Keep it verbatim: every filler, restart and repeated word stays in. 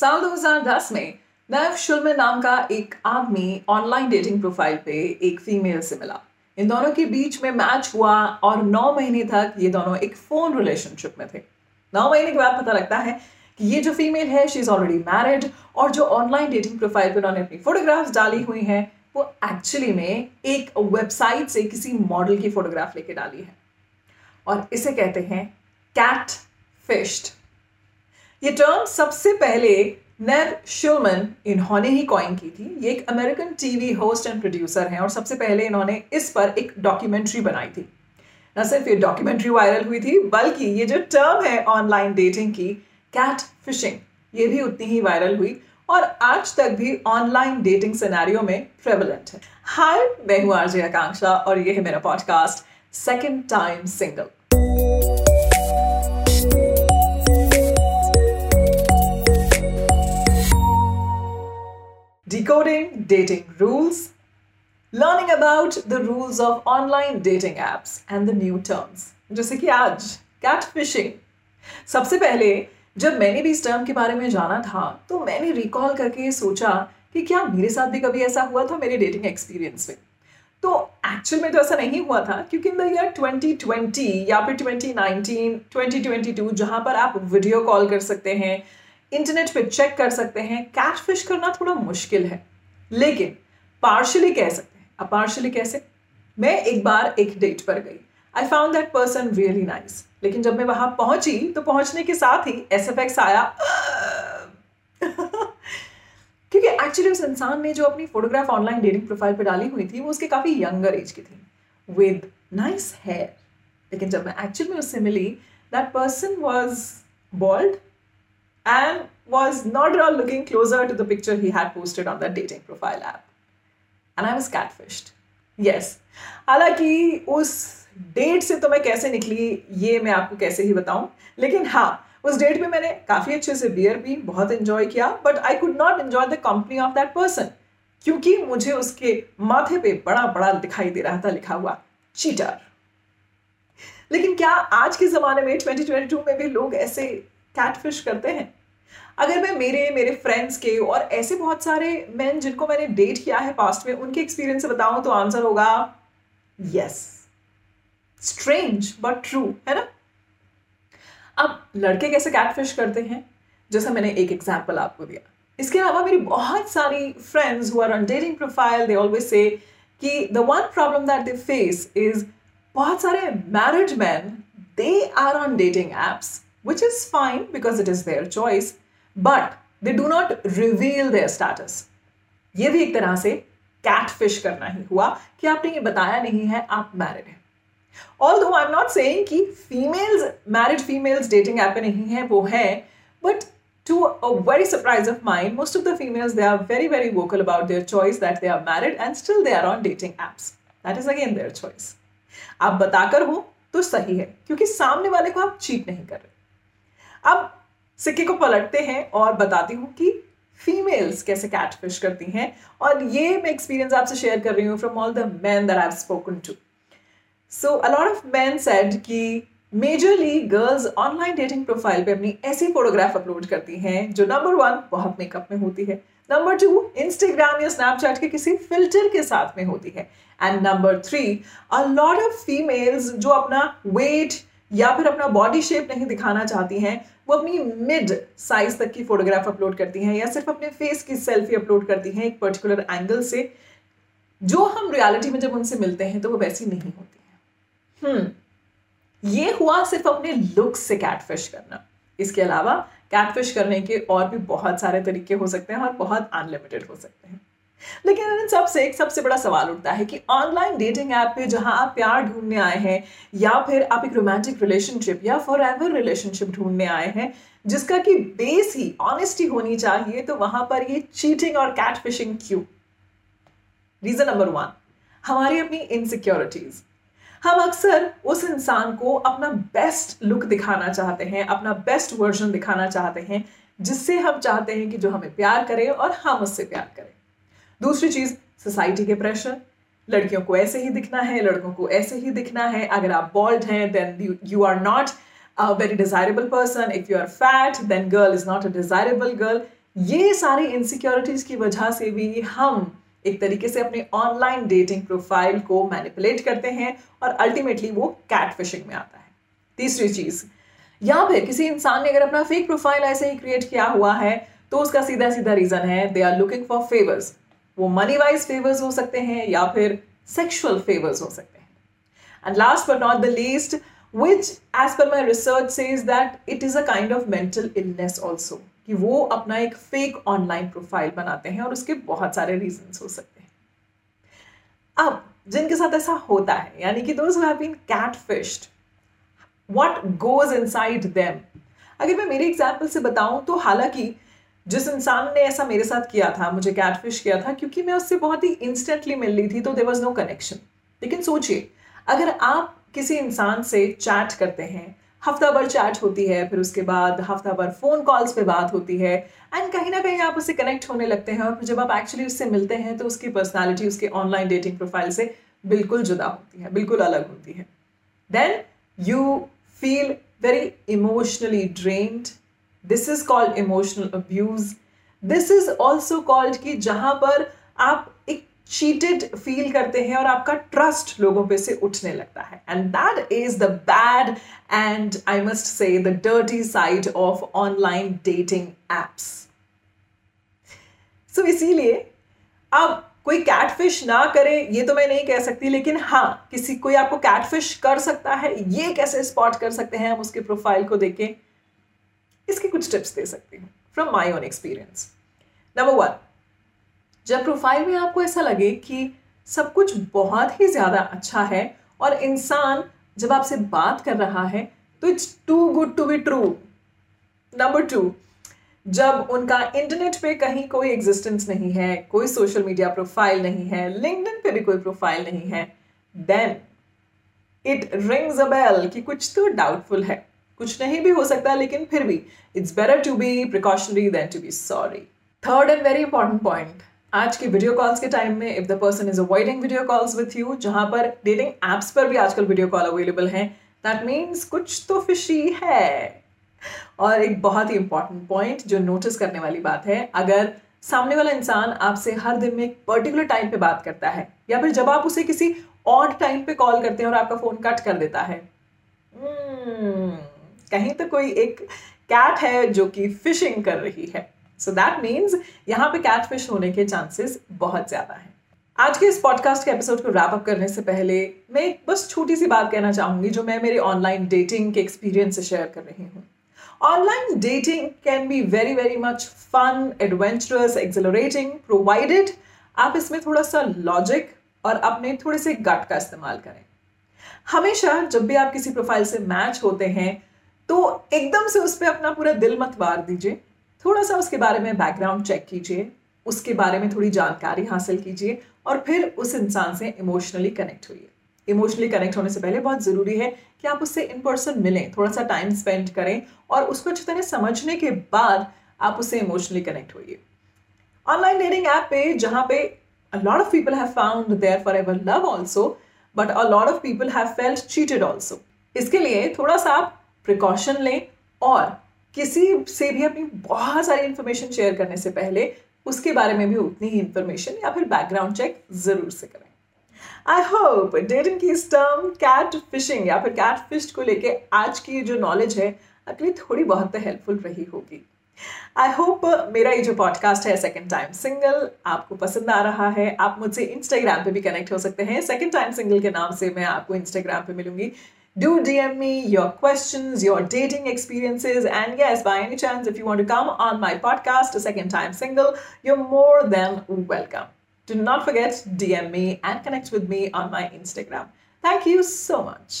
साल दो हज़ार दस में नेव शुलमन नाम का एक आदमी ऑनलाइन डेटिंग प्रोफाइल पे एक फीमेल से मिला। इन दोनों के बीच में मैच हुआ और नौ महीने तक ये दोनों एक फोन रिलेशनशिप में थे। नौ महीने के बाद पता लगता है कि ये जो फीमेल है शी इज ऑलरेडी मैरिड और जो ऑनलाइन डेटिंग प्रोफाइल पे उन्होंने अपनी फोटोग्राफ्स डाली हुई हैं वो एक्चुअली में एक वेबसाइट से किसी मॉडल की फोटोग्राफ लेके डाली है। और इसे कहते हैं कैट फिश्ड। ये टर्म सबसे पहले नेव शुलमन इन्होंने ही कॉइन की थी। ये एक American TV host and producer हैं और सबसे पहले इन्होंने इस पर एक डॉक्यूमेंट्री बनाई थी। न सिर्फ ये डॉक्यूमेंट्री वायरल हुई थी बल्कि ये जो टर्म है ऑनलाइन डेटिंग की कैट फिशिंग ये भी उतनी ही वायरल हुई और आज तक भी ऑनलाइन डेटिंग सिनेरियो में प्रेवलेंट है। हाय, मैं हूँ आरजे आकांक्षा और ये है मेरा podcast second time single. Decoding dating rules, learning about the rules of online dating apps and the new terms, जैसे कि आज कैट फिशिंग। सबसे पहले जब मैंने भी इस टर्म के बारे में जाना था तो मैंने रिकॉल करके सोचा कि क्या मेरे साथ भी कभी ऐसा हुआ था मेरे डेटिंग एक्सपीरियंस में। तो एक्चुअल में तो ऐसा नहीं हुआ था क्योंकि in the year twenty twenty या फिर twenty nineteen, twenty twenty two जहाँ पर आप वीडियो कॉल कर सकते हैं, इंटरनेट पे चेक कर सकते हैं, कैट फिश करना थोड़ा मुश्किल है। लेकिन पार्शली कह सकते हैं। अब पार्शली कैसे? मैं एक बार एक डेट पर गई। I found that person really nice. लेकिन जब मैं वहां पहुंची तो पहुंचने के साथ ही एस एफ एक्स आया क्योंकि एक्चुअली उस इंसान ने जो अपनी फोटोग्राफ ऑनलाइन डेटिंग प्रोफाइल पर डाली हुई थी वो उसके काफ़ी यंगर एज की थी विद नाइस हेयर। लेकिन जब मैं एक्चुअल में उससे मिली that person was bald and was not at all looking closer to the picture he had posted on that dating profile app. And I was catfished. Yes. हालांकि उस date से तो मैं कैसे निकली ये मैं आपको कैसे ही बताऊं, लेकिन हाँ उस डेट में मैंने काफ़ी अच्छे से बियर भी बहुत इन्जॉय किया but I could not enjoy the company of that person क्योंकि मुझे उसके माथे पे बड़ा बड़ा दिखाई दे रहा था लिखा हुआ चीटर। लेकिन क्या आज के ज़माने में ट्वेंटी ट्वेंटी टू में भी लोग ऐसे कैटफिश करते हैं? अगर मैं मेरे मेरे फ्रेंड्स के और ऐसे बहुत सारे मैन जिनको मैंने डेट किया है पास्ट में उनके एक्सपीरियंस से बताऊं तो आंसर होगा यस। स्ट्रेंज बट ट्रू है ना। अब लड़के कैसे कैटफिश करते हैं जैसा मैंने एक एग्जांपल आपको दिया, इसके अलावा मेरी बहुत सारी friends who are on dating profile they always say कि the one problem that they face is बहुत सारे married man they are on dating apps which is fine because it is their choice, but they do not reveal their status. ये भी एक तरह से catfish करना ही हुआ कि आपने ये बताया नहीं है आप married हैं। Although I'm not saying कि females, married females dating app पे नहीं है, वो है, but to a very surprise of mine, most of the females they are very very vocal about their choice that they are married and still they are on dating apps. That is again their choice. आप बताकर हो तो सही है क्योंकि सामने वाले को आप cheat नहीं कर रहे। अब सिक्के को पलटते हैं और बताती हूँ कि फीमेल्स कैसे कैटफिश करती हैं और ये मैं एक्सपीरियंस आपसे शेयर कर रही हूँ from all the man that I have spoken to. So a lot of man said कि majorly girls online dating profile पे अपनी ऐसी फोटोग्राफ अपलोड करती हैं जो नंबर वन बहुत मेकअप में होती है, नंबर टू इंस्टाग्राम या स्नैपचैट के किसी फिल्टर के साथ में होती है, and number three a lot of females जो अपना वेट या फिर अपना बॉडी शेप नहीं दिखाना चाहती हैं वो अपनी मिड साइज तक की फोटोग्राफ अपलोड करती हैं या सिर्फ अपने फेस की सेल्फी अपलोड करती हैं एक पर्टिकुलर एंगल से जो हम रियलिटी में जब उनसे मिलते हैं तो वो वैसी नहीं होती हैं। हम्म ये हुआ सिर्फ अपने लुक से कैटफिश करना। इसके अलावा कैटफिश करने के और भी बहुत सारे तरीके हो सकते हैं और बहुत अनलिमिटेड हो सकते हैं। लेकिन इन सबसे एक सबसे बड़ा सवाल उठता है कि ऑनलाइन डेटिंग ऐप पे जहां आप प्यार ढूंढने आए हैं या फिर आप एक रोमांटिक रिलेशनशिप या फॉरएवर रिलेशनशिप ढूंढने आए हैं जिसका कि बेस ही ऑनेस्टी होनी चाहिए, तो वहां पर ये चीटिंग और कैटफिशिंग क्यों? रीजन नंबर वन, हमारी अपनी इनसिक्योरिटीज। हम अक्सर उस इंसान को अपना बेस्ट लुक दिखाना चाहते हैं, अपना बेस्ट वर्जन दिखाना चाहते हैं जिससे हम चाहते हैं कि जो हमें प्यार करे और हम उससे प्यार करें। दूसरी चीज़ सोसाइटी के प्रेशर, लड़कियों को ऐसे ही दिखना है, लड़कों को ऐसे ही दिखना है, अगर आप बॉल्ड हैं then you are not a very desirable person, if you are fat then girl is not a desirable girl. ये सारी इनसिक्योरिटीज की वजह से भी हम एक तरीके से अपने ऑनलाइन डेटिंग प्रोफाइल को मैनिपुलेट करते हैं और अल्टीमेटली वो कैटफिशिंग में आता है। तीसरी चीज, यहाँ पे किसी इंसान ने अगर अपना फेक प्रोफाइल ऐसे ही क्रिएट किया हुआ है तो उसका सीधा सीधा रीजन है they are looking for favours. वो मनी वाइज फेवर्स हो सकते हैं या फिर सेक्शुअल फेवर्स हो सकते हैं। And last but not the least, which as per my research says that it is a kind of mental illness also, कि वो अपना एक फेक ऑनलाइन प्रोफाइल बनाते हैं और उसके बहुत सारे रीजंस हो सकते हैं। अब जिनके साथ ऐसा होता है, यानी कि those who have been catfished, what goes inside them. अगर मैं मेरे एग्जाम्पल से बताऊं तो हालांकि जिस इंसान ने ऐसा मेरे साथ किया था, मुझे कैटफिश किया था, क्योंकि मैं उससे बहुत ही इंस्टेंटली मिल रही थी तो देयर वाज नो कनेक्शन। लेकिन सोचिए, अगर आप किसी इंसान से चैट करते हैं, हफ्ता भर चैट होती है, फिर उसके बाद हफ्ता भर फ़ोन कॉल्स पे बात होती है, एंड कहीं ना कहीं आप उससे कनेक्ट होने लगते हैं, और जब आप एक्चुअली उससे मिलते हैं तो उसकी पर्सनालिटी उसके ऑनलाइन डेटिंग प्रोफाइल से बिल्कुल जुदा होती है, बिल्कुल अलग होती है। Then you feel very emotionally drained. This is called emotional abuse. This is also called कि जहाँ पर आप एक चीटेड फील करते हैं और आपका ट्रस्ट लोगों पे से उठने लगता है। And that is the bad and I must say the dirty side of online dating apps. So इसीलिए अब कोई कैटफिश ना करे ये तो मैं नहीं कह सकती, लेकिन हाँ, किसी कोई आपको कैटफिश कर सकता है, ये कैसे स्पॉट कर सकते हैं हम उसके प्रोफाइल को देख के, इसके कुछ टिप्स दे सकती हूँ from my own experience. Number one, जब प्रोफाइल में आपको ऐसा लगे कि सब कुछ बहुत ही ज़्यादा अच्छा है और इंसान जब आपसे बात कर रहा है तो it's too good to be true. Number two, जब उनका इंटरनेट पे कहीं कोई एग्जिस्टेंस नहीं है, कोई सोशल मीडिया प्रोफाइल नहीं है, लिंक्डइन पे भी कोई प्रोफाइल नहीं है, then it rings a bell कि कुछ तो डाउटफुल है, कुछ नहीं भी हो सकता, लेकिन फिर भी it's better to be precautionary than to be sorry. Third and very important point, आज के वीडियो कॉल्स के टाइम में if the person is avoiding video calls with you, जहां पर डेटिंग एप्स पर भी आजकल वीडियो कॉल अवेलेबल हैं, दैट मीन्स कुछ तो फिशी है। और एक बहुत ही इंपॉर्टेंट पॉइंट जो नोटिस करने वाली बात है, अगर सामने वाला इंसान आपसे हर दिन में एक पर्टिकुलर टाइम पे बात करता है, या फिर जब आप उसे किसी ऑड टाइम पे कॉल करते हैं और आपका फोन कट कर देता है, hmm, कहीं तो कोई एक कैट है जो कि फिशिंग कर रही है। सो दैट मीन्स यहाँ पे कैटफिश होने के चांसेस बहुत ज़्यादा हैं। आज के इस पॉडकास्ट के एपिसोड को रैप अप करने से पहले मैं एक बस छोटी सी बात कहना चाहूँगी जो मैं मेरे ऑनलाइन डेटिंग के एक्सपीरियंस से शेयर कर रही हूँ। Online dating can be very very much fun, adventurous, exhilarating, provided आप इसमें थोड़ा सा लॉजिक और अपने थोड़े से गट का इस्तेमाल करें। हमेशा जब भी आप किसी प्रोफाइल से मैच होते हैं तो एकदम से उस पर अपना पूरा दिल मत मार दीजिए, थोड़ा सा उसके बारे में बैकग्राउंड चेक कीजिए, उसके बारे में थोड़ी जानकारी हासिल कीजिए, और फिर उस इंसान से इमोशनली कनेक्ट होइए। इमोशनली कनेक्ट होने से पहले बहुत ज़रूरी है कि आप उससे इन पर्सन मिलें, थोड़ा सा टाइम स्पेंड करें, और उसको अच्छी तरह समझने के बाद आप उससे इमोशनली कनेक्ट होइए। ऑनलाइन डेटिंग ऐप पे जहाँ पे a lot of people have found their forever love also, but a lot of people have felt cheated also, इसके लिए थोड़ा सा आप प्रिकॉशन लें, और किसी से भी अपनी बहुत सारी इन्फॉर्मेशन शेयर करने से पहले उसके बारे में भी उतनी ही इन्फॉर्मेशन या फिर बैकग्राउंड चेक ज़रूर से करें। आई होप डेटिंग की इस टर्म कैट फिशिंग या फिर कैट फिश को लेके आज की जो नॉलेज है आपके लिए थोड़ी बहुत तो हेल्पफुल रही होगी। आई होप मेरा ये जो पॉडकास्ट है सेकेंड टाइम सिंगल आपको पसंद आ रहा है। आप मुझसे इंस्टाग्राम पे भी कनेक्ट हो सकते हैं, सेकेंड टाइम सिंगल के नाम से मैं आपको इंस्टाग्राम पे मिलूंगी। Do D M me your questions, your dating experiences, and yes, by any chance, if you want to come on my podcast, A Second Time Single, you're more than welcome. Do not forget, D M me and connect with me on my Instagram. Thank you so much.